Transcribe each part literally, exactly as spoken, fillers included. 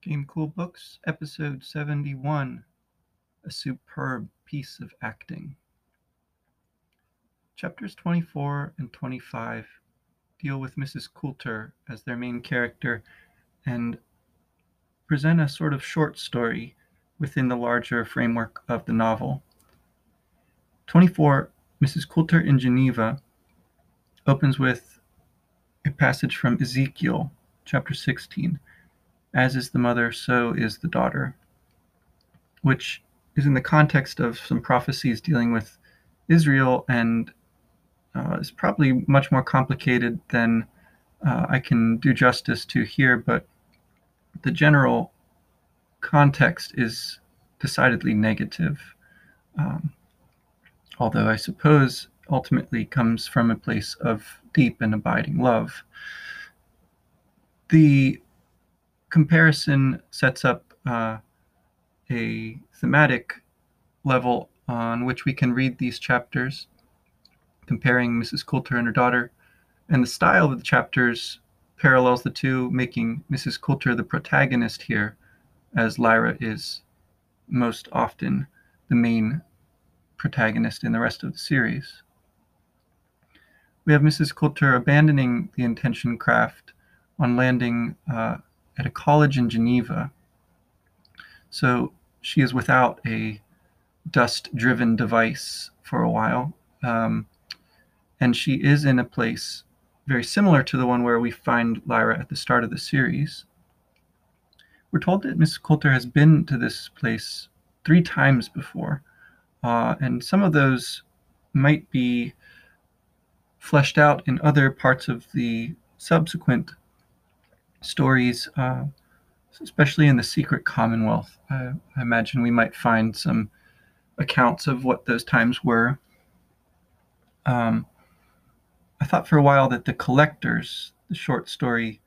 Game Cool Books, episode seventy-one, a superb piece of acting. Chapters twenty-four and twenty-five deal with Missus Coulter as their main character and present a sort of short story within the larger framework of the novel. twenty-four, Missus Coulter in Geneva, opens with a passage from Ezekiel, chapter sixteen. As is the mother, so is the daughter, which is in the context of some prophecies dealing with Israel and uh, is probably much more complicated than uh, I can do justice to here, but the general context is decidedly negative, um, although I suppose ultimately comes from a place of deep and abiding love. The comparison sets up uh, a thematic level on which we can read these chapters, comparing Missus Coulter and her daughter, and the style of the chapters parallels the two, making Missus Coulter the protagonist here, as Lyra is most often the main protagonist in the rest of the series. We have Missus Coulter abandoning the intention craft on landing uh, at a college in Geneva. So she is without a dust-driven device for a while. Um, and she is in a place very similar to the one where we find Lyra at the start of the series. We're told that Missus Coulter has been to this place three times before. Uh, and some of those might be fleshed out in other parts of the subsequent stories, uh, especially in the Secret Commonwealth. I, I imagine we might find some accounts of what those times were. Um, I thought for a while that The Collectors, the short story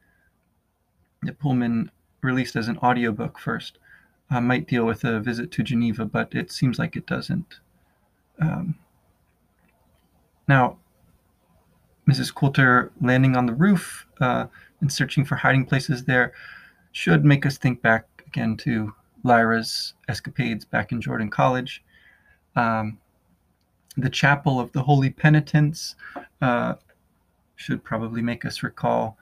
that Pullman released as an audiobook first, uh, might deal with a visit to Geneva, but it seems like it doesn't. Um, now, Missus Coulter landing on the roof uh, and searching for hiding places there should make us think back again to Lyra's escapades back in Jordan College. Um, the Chapel of the Holy Penitence uh, should probably make us recall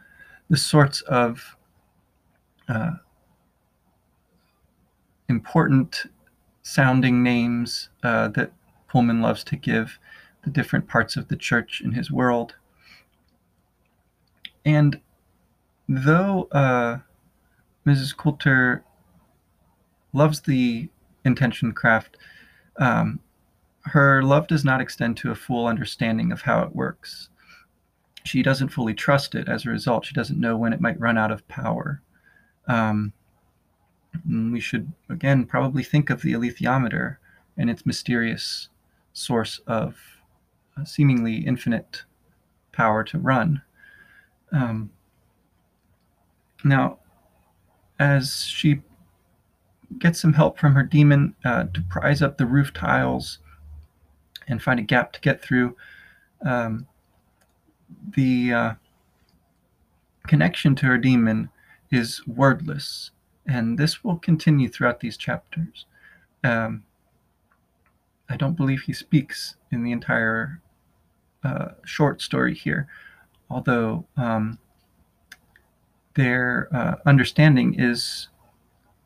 the sorts of uh, important sounding names uh, that Pullman loves to give the different parts of the church in his world. And though uh, Missus Coulter loves the intention craft, um, her love does not extend to a full understanding of how it works. She doesn't fully trust it. As a result, she doesn't know when it might run out of power. Um, we should, again, probably think of the alethiometer and its mysterious source of seemingly infinite power to run. Um, now, as she gets some help from her demon uh, to prise up the roof tiles and find a gap to get through, um, the uh, connection to her demon is wordless, and this will continue throughout these chapters. Um, I don't believe he speaks in the entire uh, short story here, although um, their uh, understanding is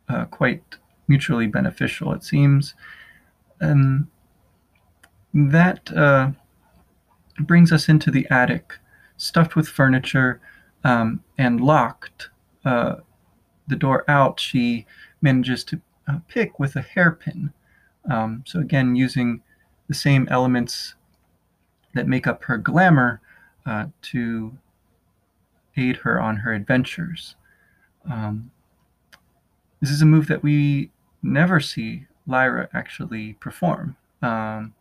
uh, quite mutually beneficial, it seems. And that uh, brings us into the attic, stuffed with furniture um, and locked. Uh, the door out, she manages to uh, pick with a hairpin. Um, so again, using the same elements that make up her glamour uh, to aid her on her adventures. Um, this is a move that we never see Lyra actually perform, um,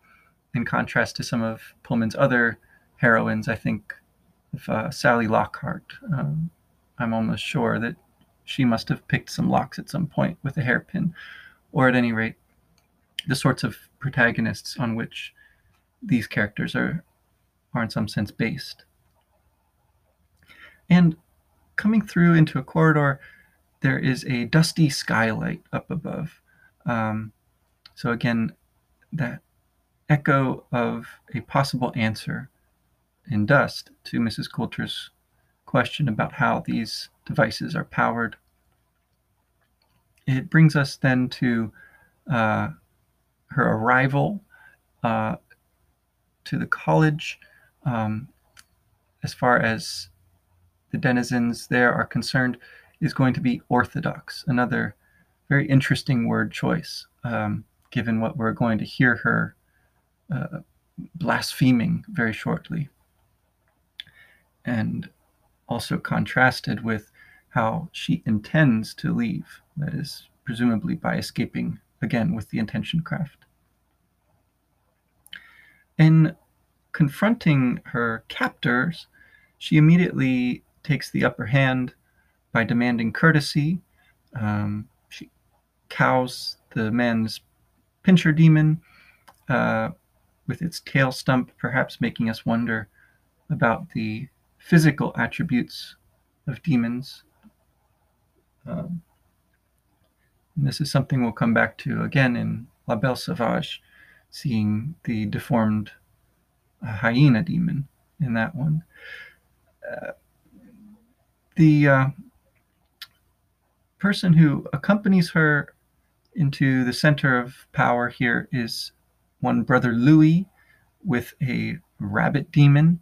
in contrast to some of Pullman's other heroines. I think of uh, Sally Lockhart. Um, I'm almost sure that she must have picked some locks at some point with a hairpin, or at any rate, the sorts of protagonists on which these characters are, are in some sense based. And coming through into a corridor, there is a dusty skylight up above. Um, so again, that echo of a possible answer in dust to Missus Coulter's question about how these devices are powered. It brings us then to uh, her arrival uh, to the college. Um, as far as the denizens there are concerned, is going to be orthodox, another very interesting word choice, um, given what we're going to hear her uh, blaspheming very shortly. And also contrasted with how she intends to leave, that is, presumably by escaping, again, with the intention craft. In confronting her captors, she immediately takes the upper hand by demanding courtesy. Um, she cows the man's pincher demon uh, with its tail stump, perhaps making us wonder about the physical attributes of demons. Um, and this is something we'll come back to again in La Belle Sauvage, seeing the deformed uh, hyena demon in that one. Uh, the uh, person who accompanies her into the center of power here is one Brother Louis with a rabbit demon.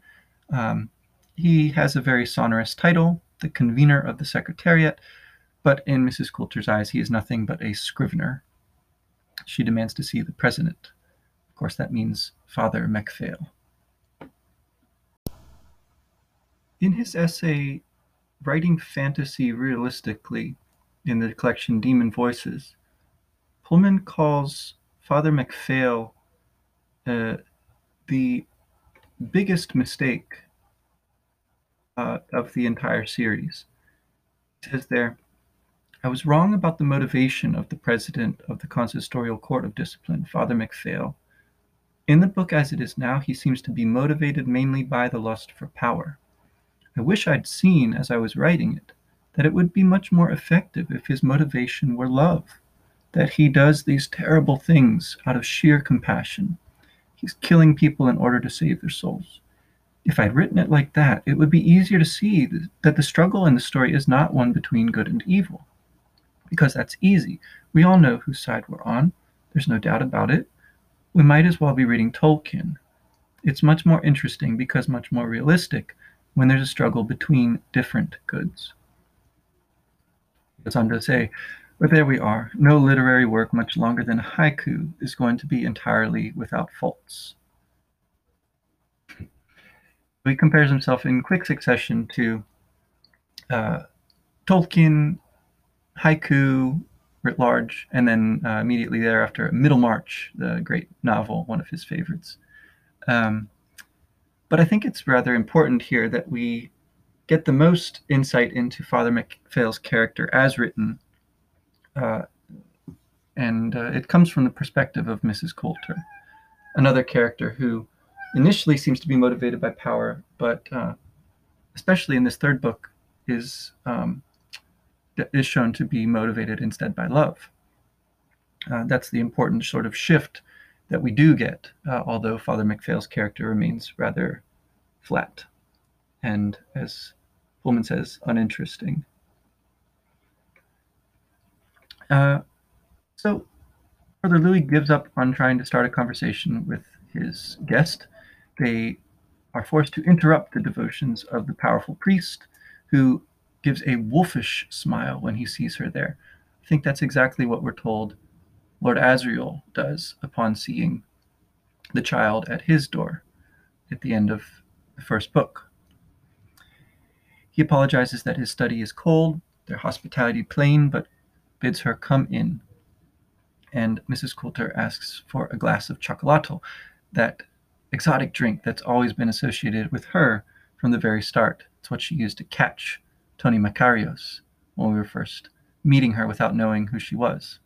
Um, he has a very sonorous title, the convener of the secretariat, but in Missus Coulter's eyes, he is nothing but a scrivener. She demands to see the president. Of course, that means Father MacPhail. In his essay, Writing Fantasy Realistically, in the collection Demon Voices, Pullman calls Father MacPhail uh, the biggest mistake uh, of the entire series. He says there, "I was wrong about the motivation of the president of the Consistorial Court of Discipline, Father MacPhail. In the book as it is now, he seems to be motivated mainly by the lust for power. I wish I'd seen, as I was writing it, that it would be much more effective if his motivation were love, that he does these terrible things out of sheer compassion. He's killing people in order to save their souls. If I'd written it like that, it would be easier to see that the struggle in the story is not one between good and evil, because that's easy. We all know whose side we're on. There's no doubt about it. We might as well be reading Tolkien. It's much more interesting because much more realistic when there's a struggle between different goods." It's on to say, but there we are. No literary work much longer than a haiku is going to be entirely without faults. He compares himself in quick succession to uh, Tolkien, haiku writ large, and then uh, immediately thereafter Middlemarch, the great novel, one of his favorites. Um, but I think it's rather important here that we get the most insight into Father MacPhail's character as written, uh, and uh, it comes from the perspective of Missus Coulter, another character who initially seems to be motivated by power, but uh, especially in this third book is, um, is shown to be motivated instead by love. Uh, that's the important sort of shift that we do get, uh, although Father MacPhail's character remains rather flat and, as Pullman says, uninteresting. Uh, so Brother Louis gives up on trying to start a conversation with his guest. They are forced to interrupt the devotions of the powerful priest, who gives a wolfish smile when he sees her there. I think that's exactly what we're told Lord Asriel does upon seeing the child at his door at the end of the first book. He apologizes that his study is cold, their hospitality plain, but bids her come in. And Missus Coulter asks for a glass of chocolato, that exotic drink that's always been associated with her from the very start. It's what she used to catch Tony Macarios when we were first meeting her without knowing who she was.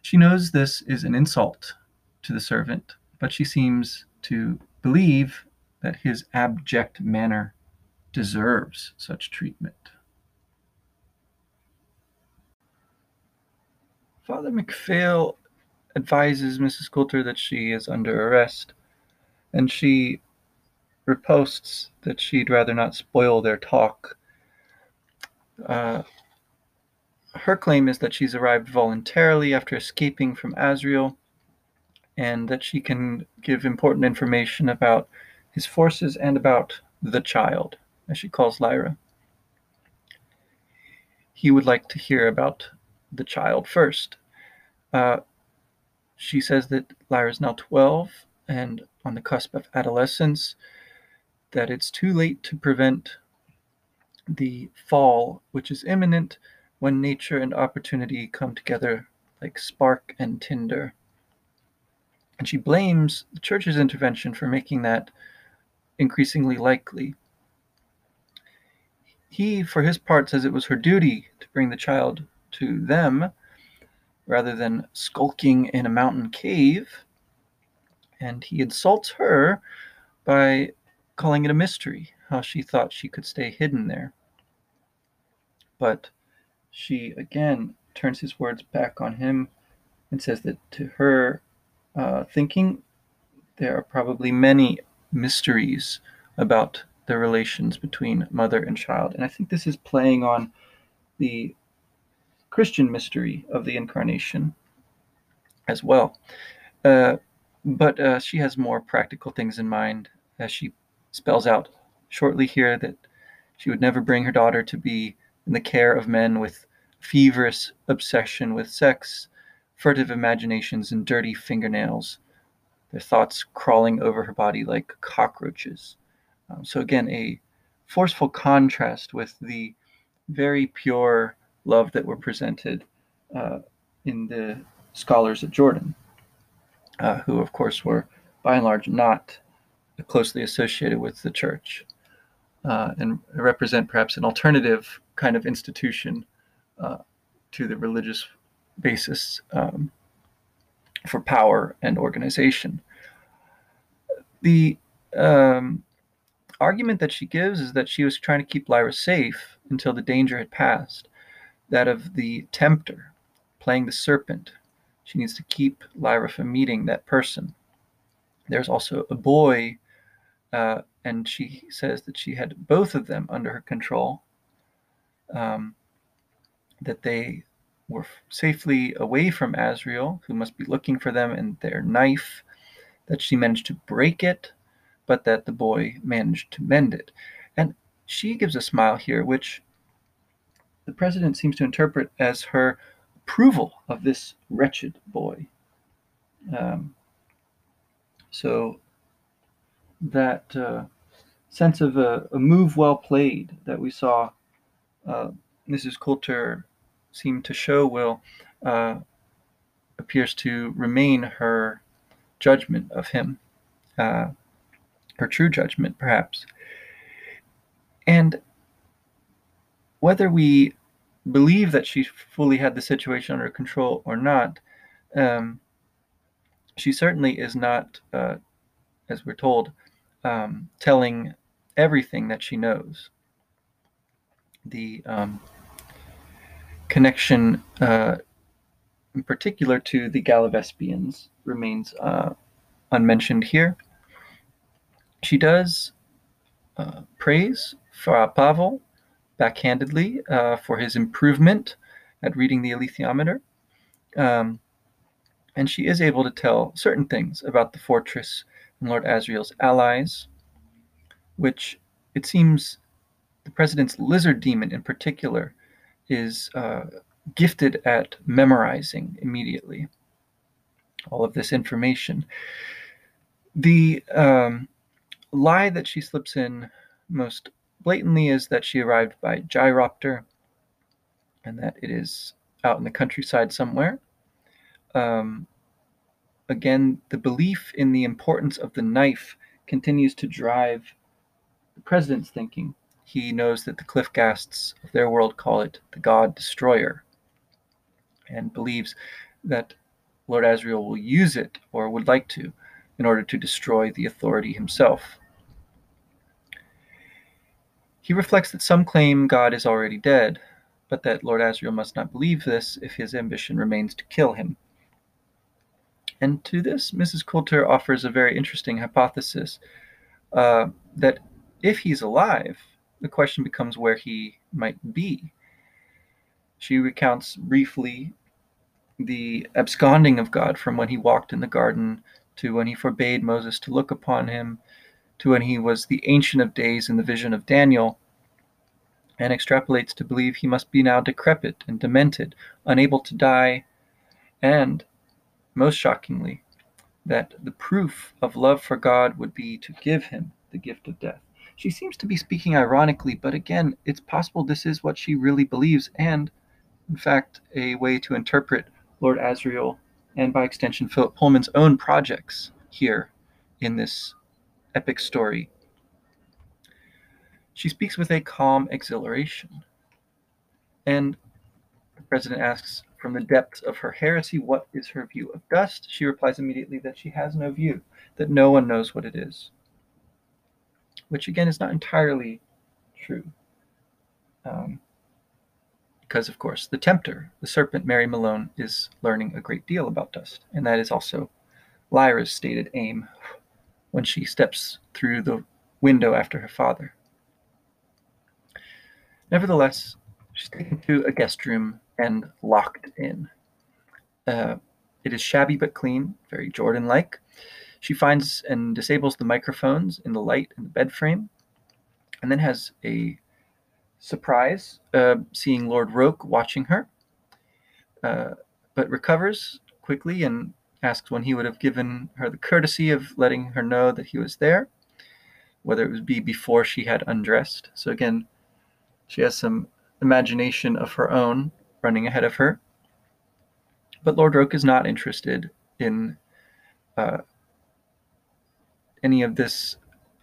She knows this is an insult to the servant, but she seems to believe that his abject manner deserves such treatment. Father MacPhail advises Missus Coulter that she is under arrest, and she reposts that she'd rather not spoil their talk. Uh, her claim is that she's arrived voluntarily after escaping from Asriel, and that she can give important information about his forces and about the child, as she calls Lyra. He would like to hear about the child first. Uh, she says that Lyra's now twelve and on the cusp of adolescence, that it's too late to prevent the fall, which is imminent when nature and opportunity come together like spark and tinder. And she blames the church's intervention for making that increasingly likely. He, for his part, says it was her duty to bring the child to them rather than skulking in a mountain cave. And he insults her by calling it a mystery, how she thought she could stay hidden there. But she again turns his words back on him and says that to her Uh, thinking, there are probably many mysteries about the relations between mother and child. And I think this is playing on the Christian mystery of the Incarnation as well. Uh, but uh, she has more practical things in mind, as she spells out shortly here that she would never bring her daughter to be in the care of men with feverish obsession with sex, furtive imaginations and dirty fingernails, their thoughts crawling over her body like cockroaches. Um, so again, a forceful contrast with the very pure love that were presented uh, in the scholars at Jordan, uh, who of course were by and large not closely associated with the church uh, and represent perhaps an alternative kind of institution uh, to the religious basis um, for power and organization. The um, argument that she gives is that she was trying to keep Lyra safe until the danger had passed, that of the tempter playing the serpent. She needs to keep Lyra from meeting that person. There's also a boy, uh, and she says that she had both of them under her control, um, that they were safely away from Asriel, who must be looking for them, and their knife, that she managed to break it, but that the boy managed to mend it. And she gives a smile here, which the president seems to interpret as her approval of this wretched boy. Um, so that uh, sense of a, a move well played that we saw uh, Missus Coulter seem to show will uh, appears to remain her judgment of him, uh, her true judgment, perhaps. And whether we believe that she fully had the situation under control or not, um, she certainly is not, uh, as we're told, um, telling everything that she knows. The um, connection uh, in particular to the Gallivespians remains uh, unmentioned here. She does uh, praise Fra Pavel backhandedly uh, for his improvement at reading the alethiometer, um, and she is able to tell certain things about the fortress and Lord Asriel's allies, which it seems the president's lizard demon in particular is uh, gifted at memorizing immediately all of this information. The um, lie that she slips in most blatantly is that she arrived by gyropter and that it is out in the countryside somewhere. Um, again, the belief in the importance of the knife continues to drive the president's thinking. He knows that the Cliffgasts of their world call it the God Destroyer, and believes that Lord Asriel will use it, or would like to, in order to destroy the authority himself. He reflects that some claim God is already dead, but that Lord Asriel must not believe this if his ambition remains to kill him. And to this, Missus Coulter offers a very interesting hypothesis, uh, that if he's alive, the question becomes where he might be. She recounts briefly the absconding of God from when he walked in the garden, to when he forbade Moses to look upon him, to when he was the Ancient of Days in the vision of Daniel, and extrapolates to believe he must be now decrepit and demented, unable to die, and, most shockingly, that the proof of love for God would be to give him the gift of death. She seems to be speaking ironically, but again, it's possible this is what she really believes, and, in fact, a way to interpret Lord Asriel, and by extension, Philip Pullman's own projects here in this epic story. She speaks with a calm exhilaration. And the president asks, from the depths of her heresy, what is her view of dust? She replies immediately that she has no view, that no one knows what it is. Which, again, is not entirely true. Um, because, of course, the tempter, the serpent, Mary Malone, is learning a great deal about dust. And that is also Lyra's stated aim when she steps through the window after her father. Nevertheless, she's taken to a guest room and locked in. Uh, it is shabby but clean, very Jordan-like. She finds and disables the microphones in the light in the bed frame, and then has a surprise uh, seeing Lord Roke watching her, uh, but recovers quickly and asks when he would have given her the courtesy of letting her know that he was there, whether it would be before she had undressed. So again, she has some imagination of her own running ahead of her. But Lord Roke is not interested in uh, any of this.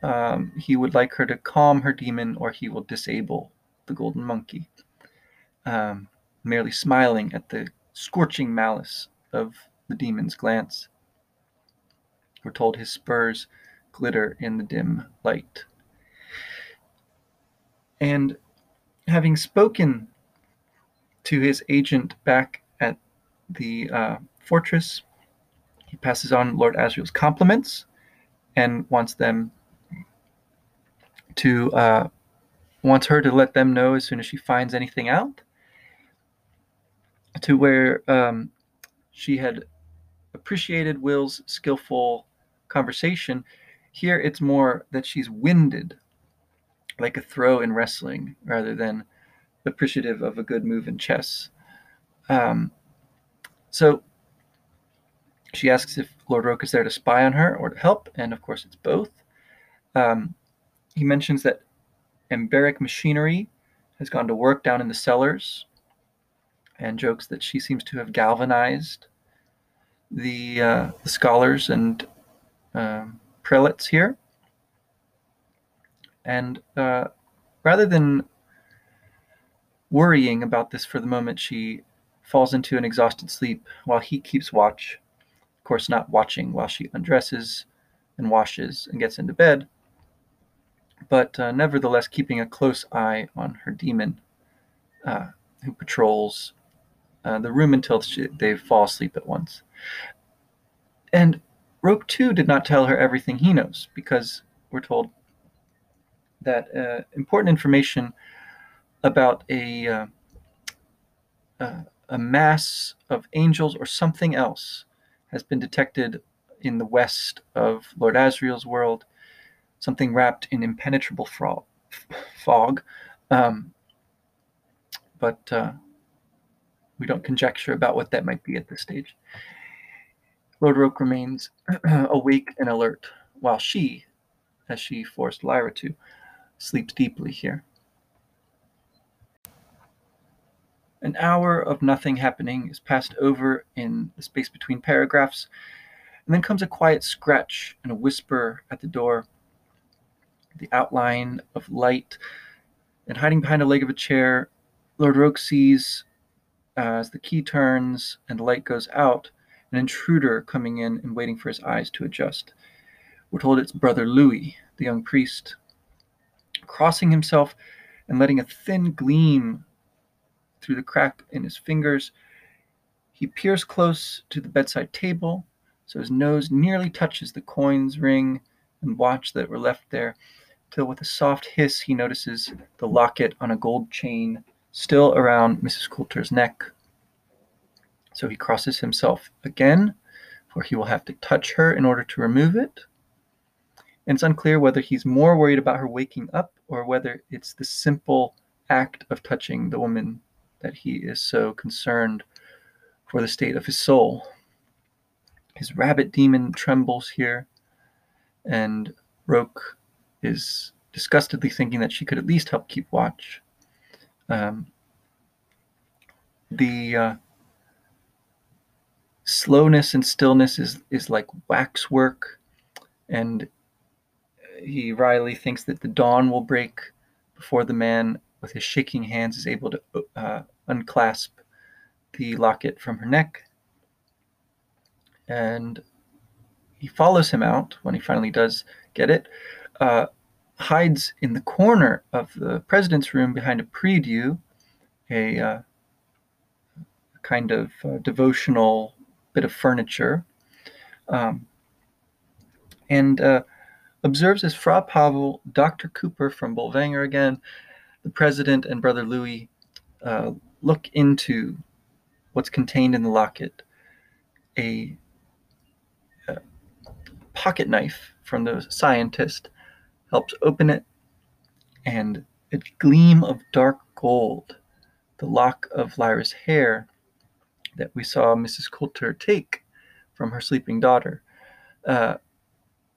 Um, he would like her to calm her demon, or he will disable the golden monkey, um, merely smiling at the scorching malice of the demon's glance. We're told his spurs glitter in the dim light. And having spoken to his agent back at the uh, fortress, he passes on Lord Asriel's compliments and wants them to uh, wants her to let them know as soon as she finds anything out. To where um, she had appreciated Will's skillful conversation. Here it's more that she's winded, like a throw in wrestling, rather than appreciative of a good move in chess. Um, so she asks if Lord Roke is there to spy on her or to help, and of course it's both. Um, he mentions that Emberic Machinery has gone to work down in the cellars, and jokes that she seems to have galvanized the, uh, the scholars and uh, prelates here. And uh, rather than worrying about this for the moment, she falls into an exhausted sleep while he keeps watch. Of course, not watching while she undresses and washes and gets into bed, but uh, nevertheless keeping a close eye on her demon, uh, who patrols uh, the room until she, they fall asleep at once. And Roke, too, did not tell her everything he knows, because we're told that uh, important information about a, uh, uh, a mass of angels or something else has been detected in the west of Lord Asriel's world, something wrapped in impenetrable frog, fog. Um, but uh, we don't conjecture about what that might be at this stage. Lord Roke remains awake and alert, while she, as she forced Lyra to, sleeps deeply here. An hour of nothing happening is passed over in the space between paragraphs, and then comes a quiet scratch and a whisper at the door. The outline of light, and hiding behind a leg of a chair, Lord Roke sees, uh, as the key turns and the light goes out, an intruder coming in and waiting for his eyes to adjust. We're told it's Brother Louis, the young priest, crossing himself and letting a thin gleam through the crack in his fingers. He peers close to the bedside table, so his nose nearly touches the coins, ring, and watch that were left there, till with a soft hiss he notices the locket on a gold chain still around Missus Coulter's neck. So he crosses himself again, for he will have to touch her in order to remove it. And it's unclear whether he's more worried about her waking up or whether it's the simple act of touching the woman that he is so concerned for the state of his soul. His rabbit demon trembles here, and Roke is disgustedly thinking that she could at least help keep watch. Um, the uh, slowness and stillness is, is like waxwork, and he wryly thinks that the dawn will break before the man with his shaking hands is able to uh, unclasp the locket from her neck. And he follows him out when he finally does get it, uh, hides in the corner of the president's room behind a prie-dieu, a uh, kind of uh, devotional bit of furniture, um, and uh, observes as Fra Pavel, Doctor Cooper from Bolvangar again, the president and Brother Louis uh, look into what's contained in the locket, a pocket knife from the scientist, helps open it, and a gleam of dark gold, the lock of Lyra's hair that we saw Missus Coulter take from her sleeping daughter, uh,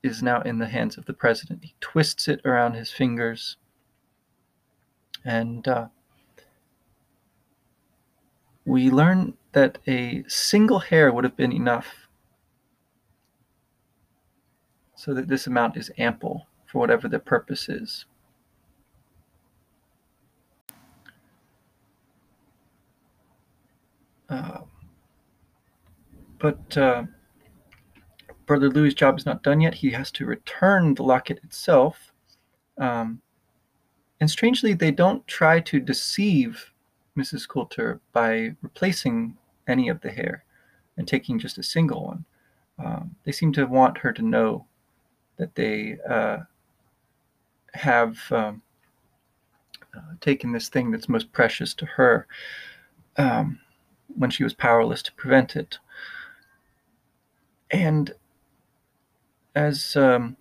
is now in the hands of the president. He twists it around his fingers, and uh, we learn that a single hair would have been enough, so that this amount is ample for whatever the purpose is. Uh, but uh, Brother Louis' job is not done yet. He has to return the locket itself. Um, and strangely, they don't try to deceive Missus Coulter by replacing any of the hair and taking just a single one. Um, they seem to want her to know that they uh, have um, uh, taken this thing that's most precious to her um, when she was powerless to prevent it. And as um,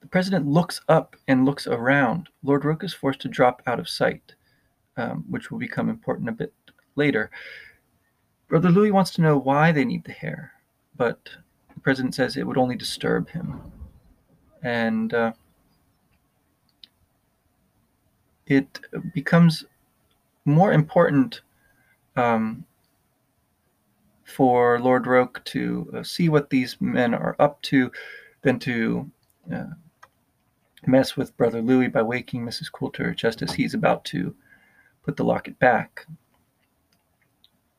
the president looks up and looks around, Lord Roke is forced to drop out of sight, um, which will become important a bit later. Brother Louis wants to know why they need the hair, but the president says it would only disturb him. And uh, it becomes more important um, for Lord Roke to uh, see what these men are up to than to uh, mess with Brother Louis by waking Missus Coulter just as he's about to put the locket back.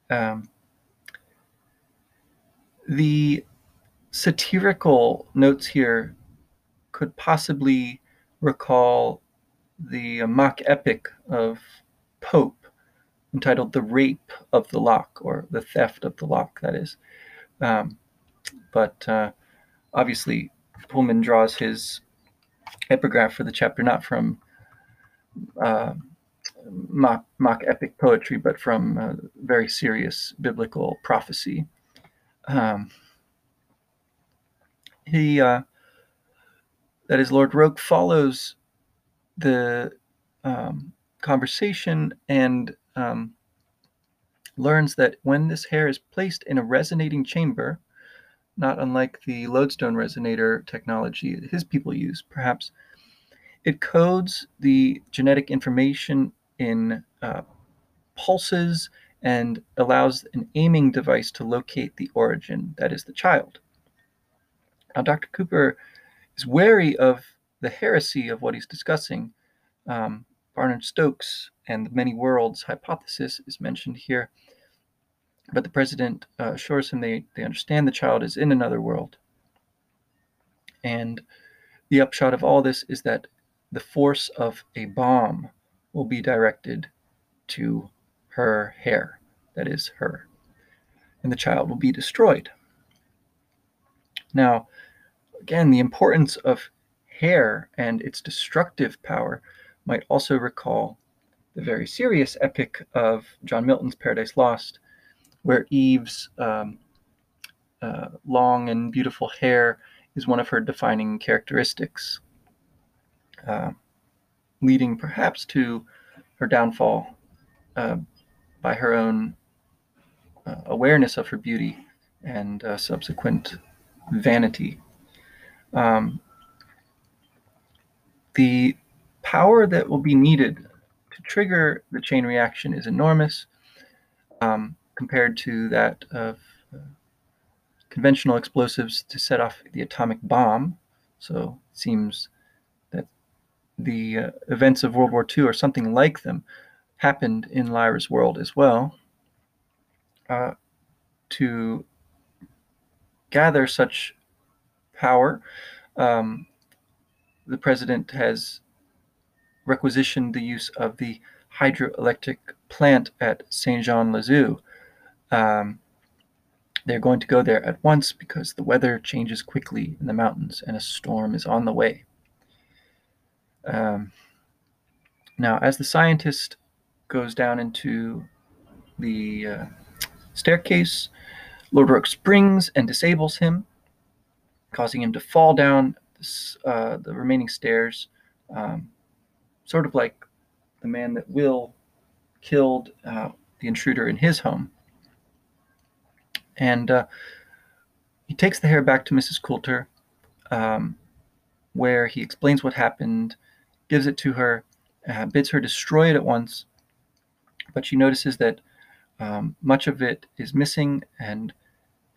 Um, the satirical notes here could possibly recall the mock epic of Pope entitled The Rape of the Lock, or The Theft of the Lock, that is. Um, but uh, obviously Pullman draws his epigraph for the chapter not from uh, mock, mock epic poetry, but from uh, very serious biblical prophecy. Um, He, uh, that is, Lord Roke follows the um, conversation and um, learns that when this hair is placed in a resonating chamber, not unlike the lodestone resonator technology that his people use, perhaps, it codes the genetic information in uh, pulses and allows an aiming device to locate the origin, that is, the child. Now, Doctor Cooper is wary of the heresy of what he's discussing. Um, Barnard Stokes and the many worlds hypothesis is mentioned here, but the president uh, assures him they, they understand the child is in another world. And the upshot of all this is that the force of a bomb will be directed to her hair, that is, her, and the child will be destroyed. Now, again, the importance of hair and its destructive power might also recall the very serious epic of John Milton's Paradise Lost, where Eve's um, uh, long and beautiful hair is one of her defining characteristics, uh, leading perhaps to her downfall uh, by her own uh, awareness of her beauty and uh, subsequent vanity. Um, the power that will be needed to trigger the chain reaction is enormous um, compared to that of uh, conventional explosives to set off the atomic bomb. So it seems that the uh, events of World War Two or something like them happened in Lyra's world as well. Uh, to gather such power, um, the president has requisitioned the use of the hydroelectric plant at Saint-Jean-les-Eaux. Um, they're going to go there at once because the weather changes quickly in the mountains and a storm is on the way. Um, now, as the scientist goes down into the uh, staircase, Lord Roke springs and disables him, causing him to fall down this, uh, the remaining stairs, um, sort of like the man that Will killed uh, the intruder in his home. And uh, he takes the hair back to Missus Coulter, um, where he explains what happened, gives it to her, uh, bids her destroy it at once, but she notices that um, much of it is missing and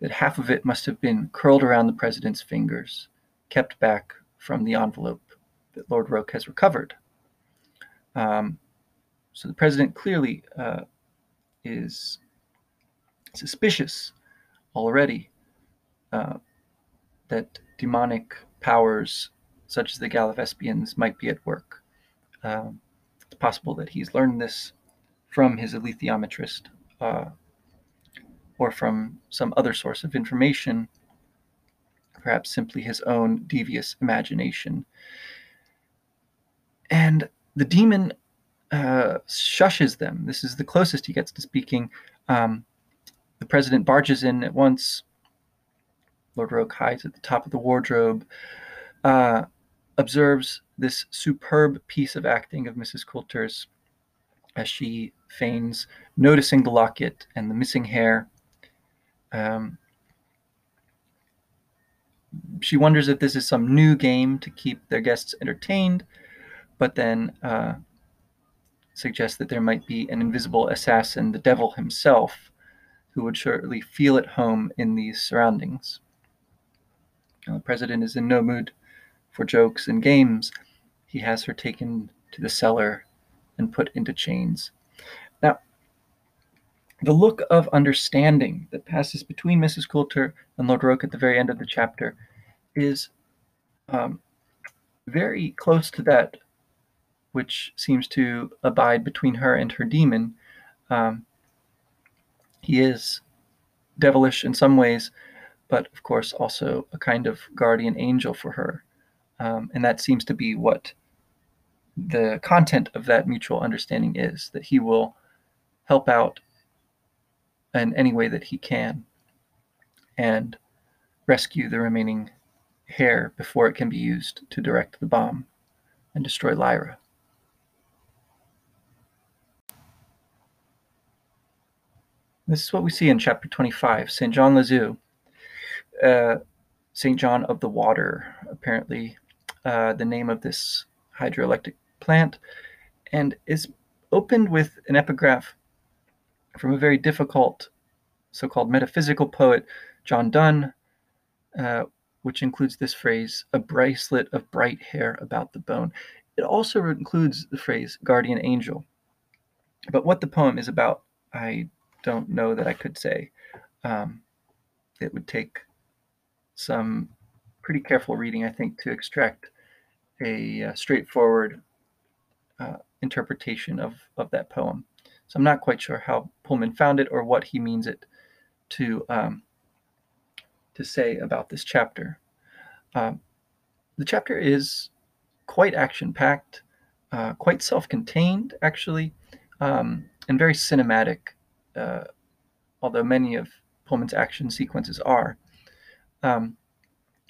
that half of it must have been curled around the president's fingers, kept back from the envelope that Lord Roke has recovered. Um, so the president clearly uh, is suspicious already uh, that demonic powers such as the Gallivespians might be at work. Um, it's possible that he's learned this from his alethiometrist uh, or from some other source of information, perhaps simply his own devious imagination. And the demon uh, shushes them. This is the closest he gets to speaking. Um, the president barges in at once. Lord Roke hides at the top of the wardrobe, uh, observes this superb piece of acting of Missus Coulter's as she feigns noticing the locket and the missing hair. Um, she wonders if this is some new game to keep their guests entertained, but then uh, suggests that there might be an invisible assassin, the devil himself, who would surely feel at home in these surroundings. Now, the president is in no mood for jokes and games. He has her taken to the cellar and put into chains. Now, the look of understanding that passes between Missus Coulter and Lord Roke at the very end of the chapter is um, very close to that which seems to abide between her and her demon. Um, he is devilish in some ways, but of course also a kind of guardian angel for her. Um, and that seems to be what the content of that mutual understanding is, that he will help out in any way that he can and rescue the remaining hair before it can be used to direct the bomb and destroy Lyra. This is what we see in chapter twenty-five, Saint-Jean-les-Eaux, uh, Saint John of the Water, apparently uh, the name of this hydroelectric plant, and is opened with an epigraph from a very difficult so-called metaphysical poet, John Donne, uh, which includes this phrase, a bracelet of bright hair about the bone. It also includes the phrase guardian angel. But what the poem is about, I don't know that I could say. Um, it would take some pretty careful reading, I think, to extract a uh, straightforward uh, interpretation of, of that poem. So I'm not quite sure how Pullman found it or what he means it to um, to say about this chapter. Um, the chapter is quite action-packed, uh, quite self-contained, actually, um, and very cinematic, uh, although many of Pullman's action sequences are. Um,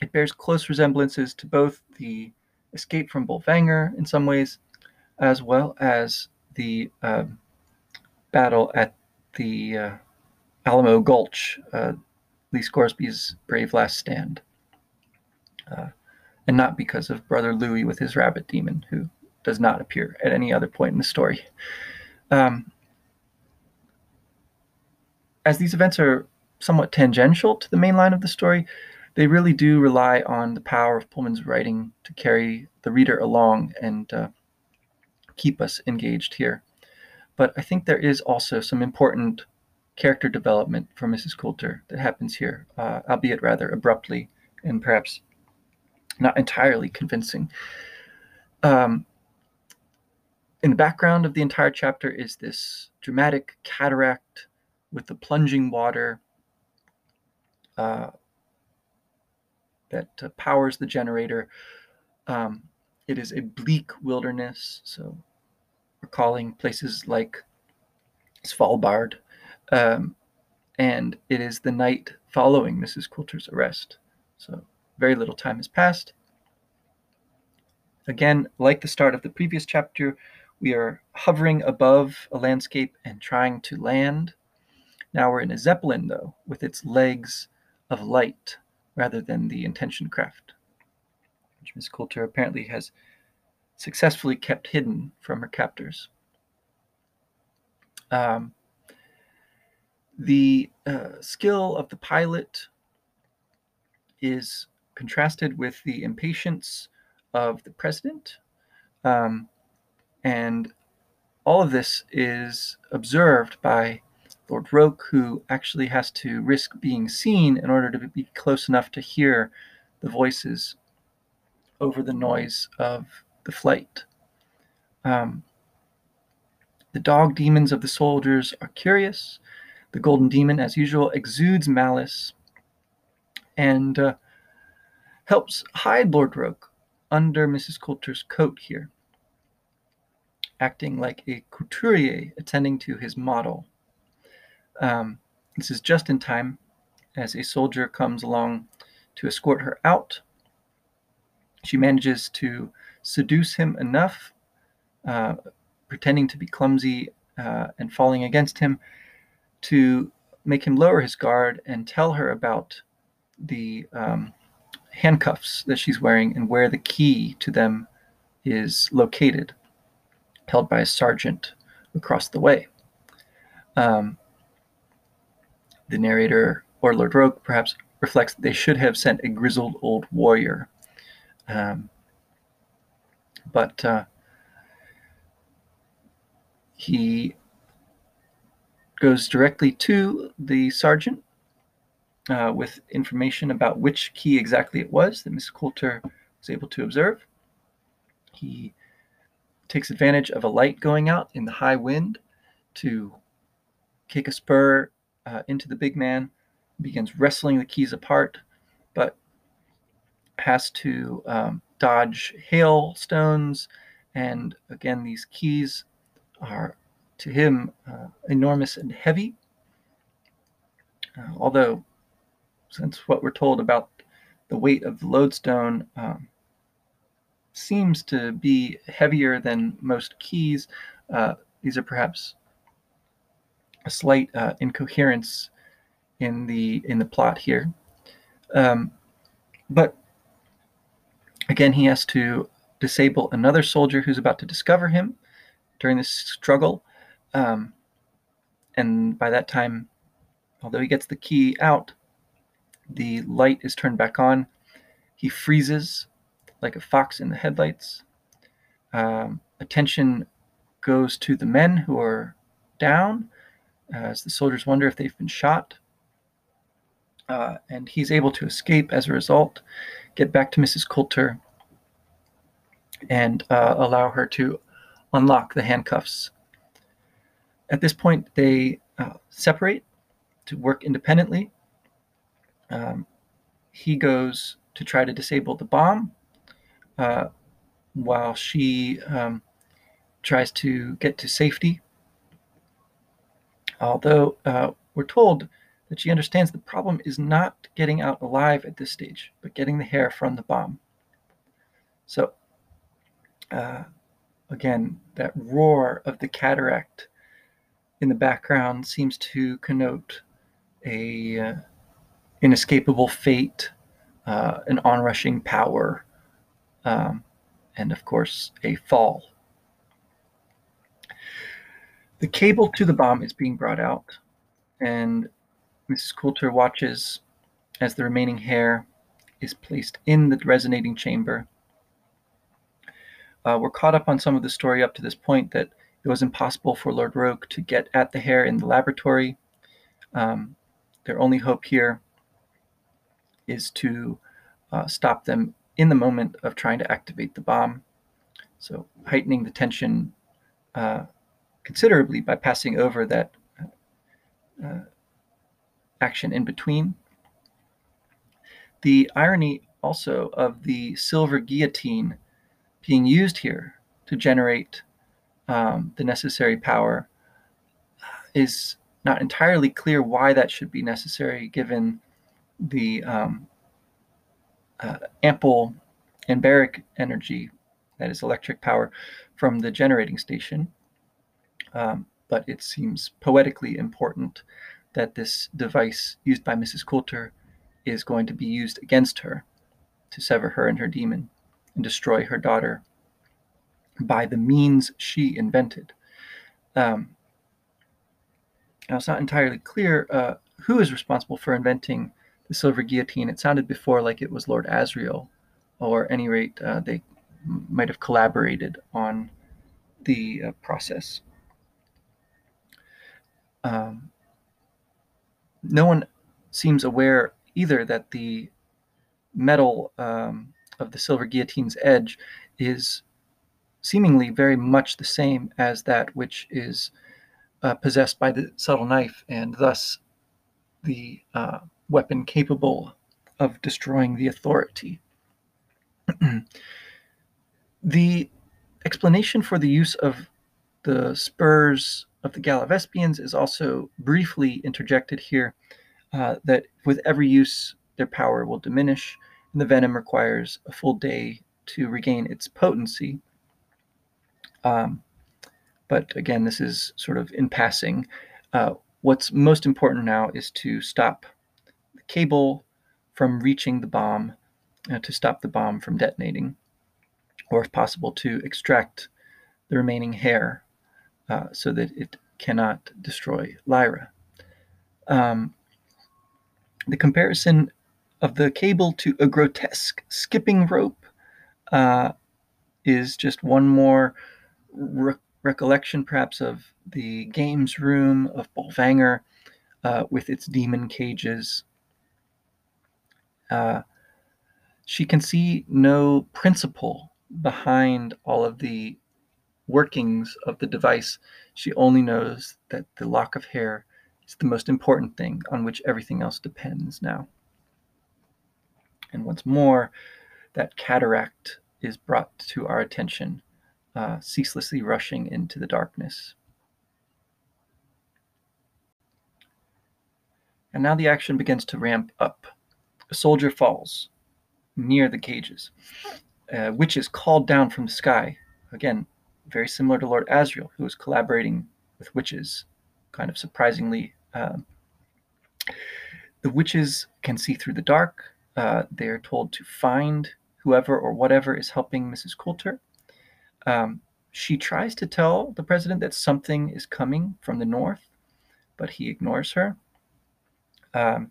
it bears close resemblances to both the escape from Bolvangar in some ways, as well as the uh, battle at the uh, Alamo Gulch, uh, Lee Scoresby's brave last stand. Uh, and not because of Brother Louis with his rabbit demon, who does not appear at any other point in the story. Um, as these events are somewhat tangential to the main line of the story, they really do rely on the power of Pullman's writing to carry the reader along and uh, keep us engaged here. But I think there is also some important character development for Missus Coulter that happens here, uh, albeit rather abruptly and perhaps not entirely convincing. Um, in the background of the entire chapter is this dramatic cataract with the plunging water uh, that uh, powers the generator. Um, it is a bleak wilderness, so recalling places like Svalbard, um, and it is the night following Missus Coulter's arrest. So very little time has passed. Again, like the start of the previous chapter, we are hovering above a landscape and trying to land. Now we're in a zeppelin, though, with its legs of light rather than the intention craft, which Miss Coulter apparently has successfully kept hidden from her captors. Um, the uh, skill of the pilot is contrasted with the impatience of the president. Um, and all of this is observed by Lord Roke, who actually has to risk being seen in order to be close enough to hear the voices over the noise of the flight. Um, the dog demons of the soldiers are curious. The golden demon, as usual, exudes malice and uh, helps hide Lord Roke under Missus Coulter's coat here, acting like a couturier attending to his model. Um, this is just in time as a soldier comes along to escort her out. She manages to seduce him enough, uh, pretending to be clumsy uh, and falling against him, to make him lower his guard and tell her about the um, handcuffs that she's wearing and where the key to them is located, held by a sergeant across the way. Um, the narrator, or Lord Roke, perhaps reflects that they should have sent a grizzled old warrior. Um, but uh, he goes directly to the sergeant Uh, with information about which key exactly it was that Miss Coulter was able to observe. He takes advantage of a light going out in the high wind to kick a spur uh, into the big man, begins wrestling the keys apart, but has to um, dodge hailstones. And again, these keys are, to him, uh, enormous and heavy, uh, although since what we're told about the weight of the lodestone um, seems to be heavier than most keys, uh, these are perhaps a slight uh, incoherence in the in the plot here. Um, but again, he has to disable another soldier who's about to discover him during this struggle, um, and by that time, although he gets the key out, the light is turned back on. He freezes like a fox in the headlights. Um, attention goes to the men who are down as the soldiers wonder if they've been shot. Uh, and he's able to escape as a result, get back to Missus Coulter, and uh, allow her to unlock the handcuffs. at this point, they uh, separate to work independently. Um, he goes to try to disable the bomb, uh, while she um, tries to get to safety. Although uh, we're told that she understands the problem is not getting out alive at this stage, but getting the hair from the bomb. So, uh, again, that roar of the cataract in the background seems to connote a uh, inescapable fate, uh, an onrushing power, um, and of course, a fall. The cable to the bomb is being brought out, and Missus Coulter watches as the remaining hair is placed in the resonating chamber. Uh, we're caught up on some of the story up to this point that it was impossible for Lord Roke to get at the hair in the laboratory. Um, their only hope here is to uh, stop them in the moment of trying to activate the bomb. So heightening the tension uh, considerably by passing over that uh, action in between. The irony also of the silver guillotine being used here to generate um, the necessary power is not entirely clear why that should be necessary, given the um, uh, ample emberic energy, that is electric power, from the generating station. Um, but it seems poetically important that this device used by Missus Coulter is going to be used against her to sever her and her demon and destroy her daughter by the means she invented. Um, now, it's not entirely clear uh, who is responsible for inventing the silver guillotine. It sounded before like it was Lord Asriel, or at any rate, uh, they might have collaborated on the uh, process. Um, no one seems aware either that the metal um, of the silver guillotine's edge is seemingly very much the same as that which is uh, possessed by the subtle knife, and thus the uh, weapon capable of destroying the authority. The explanation for the use of the spurs of the Gallivespians is also briefly interjected here, uh, that with every use, their power will diminish, and the venom requires a full day to regain its potency. Um, but again, this is sort of in passing. Uh, what's most important now is to stop the cable from reaching the bomb, uh, to stop the bomb from detonating, or if possible, to extract the remaining hair uh, so that it cannot destroy Lyra. Um, the comparison of the cable to a grotesque skipping rope uh, is just one more re recollection, perhaps, of the games room of Bolvangar uh, with its demon cages. Uh, she can see no principle behind all of the workings of the device. She only knows that the lock of hair is the most important thing on which everything else depends now. And once more, that cataract is brought to our attention, uh, ceaselessly rushing into the darkness. And now the action begins to ramp up. A soldier falls near the cages, uh, which is called down from the sky. Again, very similar to Lord Asriel, who was collaborating with witches, kind of surprisingly. Uh, the witches can see through the dark. Uh, they are told to find whoever or whatever is helping Missus Coulter. Um, she tries to tell the president that something is coming from the north, but he ignores her. Um,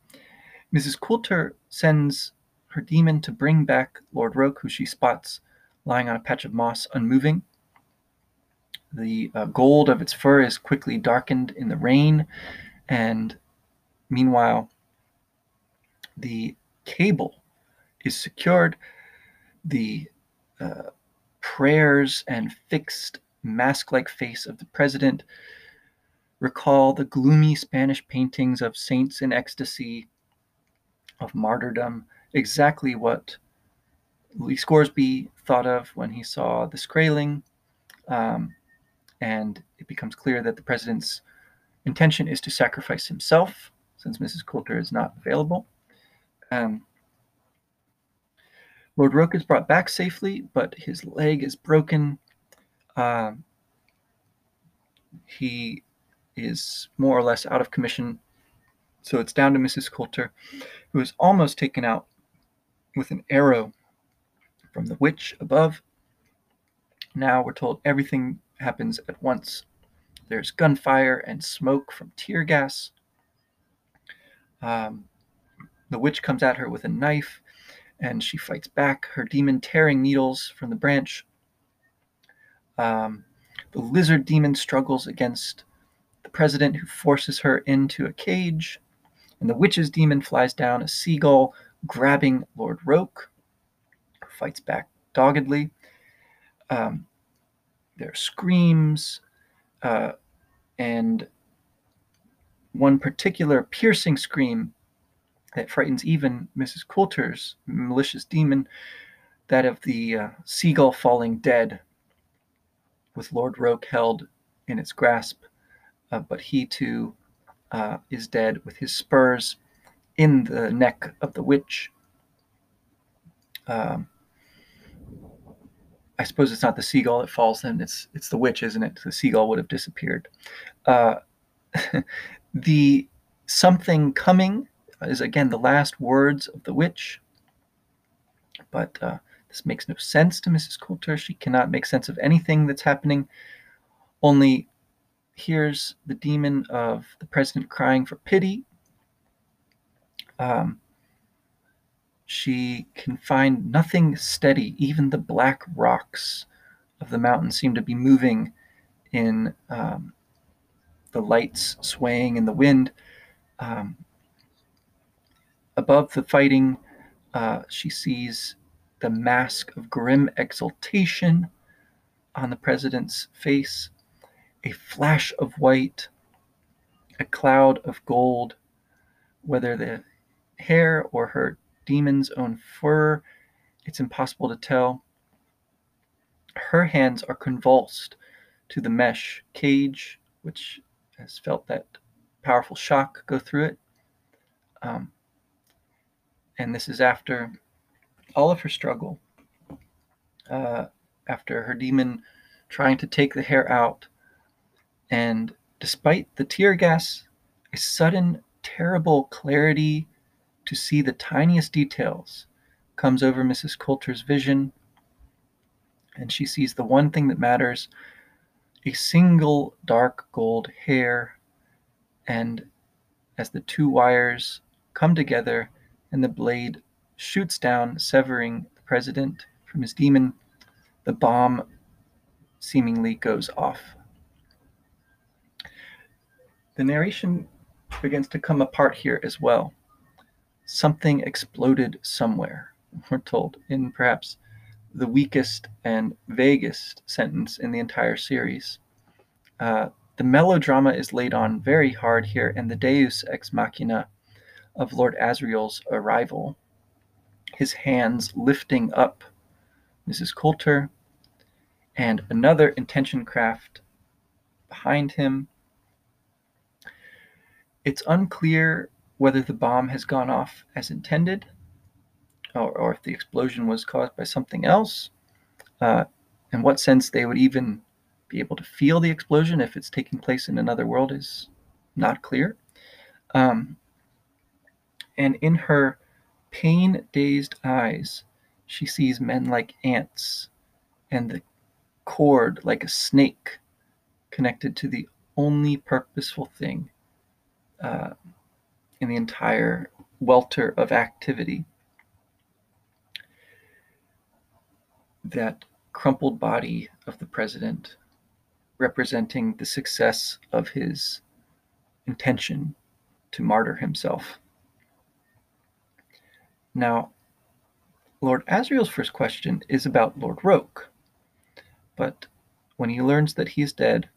Missus Coulter sends her demon to bring back Lord Roke, who she spots lying on a patch of moss, unmoving. The uh, gold of its fur is quickly darkened in the rain, and meanwhile, the cable is secured. The uh, prayers and fixed mask-like face of the president recall the gloomy Spanish paintings of saints in ecstasy, of martyrdom, exactly what Lee Scoresby thought of when he saw the Skraeling, um, and it becomes clear that the president's intention is to sacrifice himself, since Missus Coulter is not available. Um, Lord Roke is brought back safely, but his leg is broken. Um, he is more or less out of commission, so it's down to Missus Coulter, who is almost taken out with an arrow from the witch above. Now we're told everything happens at once. There's gunfire and smoke from tear gas. Um, the witch comes at her with a knife, and she fights back, her demon tearing needles from the branch. Um, the lizard demon struggles against the president, who forces her into a cage. And the witch's demon flies down a seagull, grabbing Lord Roke, who fights back doggedly. Um, there are screams, uh, and one particular piercing scream that frightens even Missus Coulter's malicious demon, that of the uh, seagull falling dead, with Lord Roke held in its grasp, uh, but he too uh, is dead, with his spurs in the neck of the witch. Um, I suppose it's not the seagull that falls then, it's it's the witch, isn't it? The seagull would have disappeared. Uh, the something coming is again the last words of the witch, but uh, this makes no sense to Missus Coulter. She cannot make sense of anything that's happening. Only here's the demon of the president crying for pity. Um, she can find nothing steady. Even the black rocks of the mountain seem to be moving in um, the lights swaying in the wind. Um, Above the fighting, uh, she sees the mask of grim exultation on the president's face, a flash of white, a cloud of gold, whether the hair or her demon's own fur, it's impossible to tell. Her hands are convulsed to the mesh cage, which has felt that powerful shock go through it. Um, And this is after all of her struggle, uh, after her demon trying to take the hair out. And despite the tear gas, a sudden terrible clarity to see the tiniest details comes over Missus Coulter's vision. And she sees the one thing that matters, a single dark gold hair. And as the two wires come together, and the blade shoots down, severing the president from his demon, the bomb seemingly goes off. The narration begins to come apart here as well. Something exploded somewhere, we're told, in perhaps the weakest and vaguest sentence in the entire series. Uh, the melodrama is laid on very hard here, and the Deus ex machina of Lord Asriel's arrival, his hands lifting up Missus Coulter, and another intention craft behind him. It's unclear whether the bomb has gone off as intended, or, or if the explosion was caused by something else, uh, in what sense they would even be able to feel the explosion if it's taking place in another world is not clear. Um, And in her pain-dazed eyes, she sees men like ants and the cord like a snake connected to the only purposeful thing uh, in the entire welter of activity. That crumpled body of the president representing the success of his intention to martyr himself. Now, Lord Asriel's first question is about Lord Roke, but when he learns that he is dead,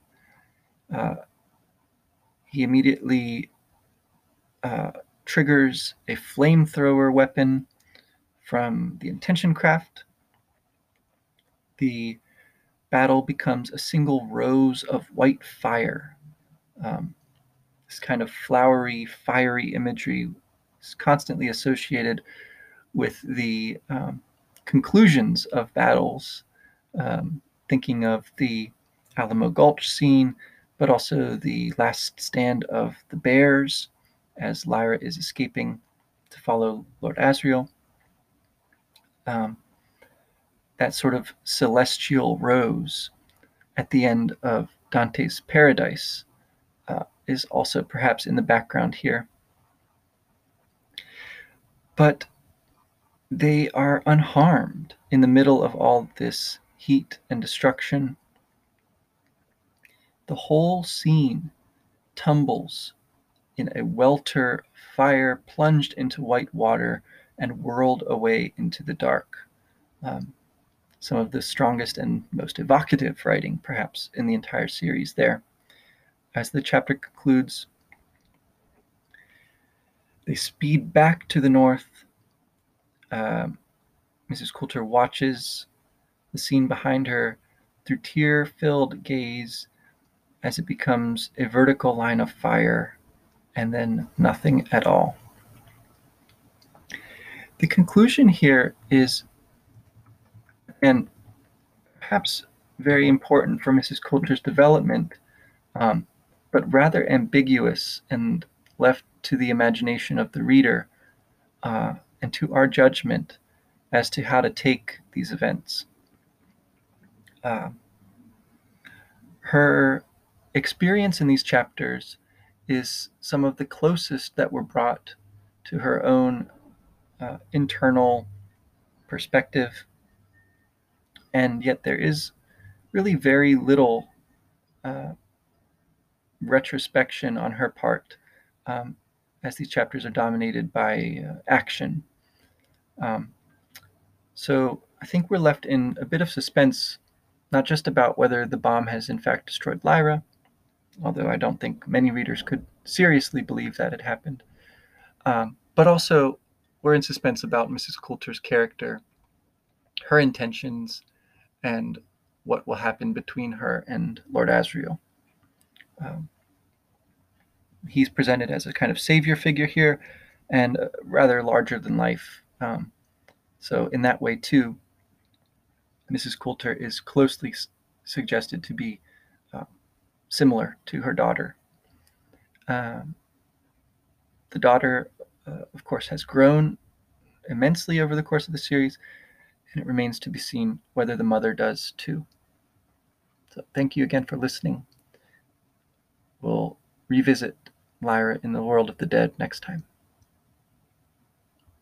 uh, he immediately uh, triggers a flamethrower weapon from the intention craft. The battle becomes a single rose of white fire. Um, this kind of flowery, fiery imagery is constantly associated with the um, conclusions of battles, um, thinking of the Alamo Gulch scene, but also the last stand of the bears as Lyra is escaping to follow Lord Asriel. Um, that sort of celestial rose at the end of Dante's Paradise uh, is also perhaps in the background here. But they are unharmed in the middle of all this heat and destruction. The whole scene tumbles in a welter of fire, plunged into white water, and whirled away into the dark. Um, some of the strongest and most evocative writing, perhaps, in the entire series there. As the chapter concludes, they speed back to the north. Uh, Missus Coulter watches the scene behind her through tear-filled gaze as it becomes a vertical line of fire and then nothing at all. The conclusion here is, and perhaps very important for Missus Coulter's development, um, but rather ambiguous and left to the imagination of the reader uh, and to our judgment as to how to take these events. Uh, her experience in these chapters is some of the closest that were brought to her own uh, internal perspective, and yet there is really very little uh, retrospection on her part, um, as these chapters are dominated by uh, action. Um, so I think we're left in a bit of suspense, not just about whether the bomb has in fact destroyed Lyra, although I don't think many readers could seriously believe that it happened, um, but also we're in suspense about Missus Coulter's character, her intentions, and what will happen between her and Lord Asriel. Um, he's presented as a kind of savior figure here, and uh, rather larger than life. Um, so in that way, too, Missus Coulter is closely s- suggested to be uh, similar to her daughter. Um, the daughter, uh, of course, has grown immensely over the course of the series, and it remains to be seen whether the mother does too. So thank you again for listening. We'll revisit Lyra in the World of the Dead next time.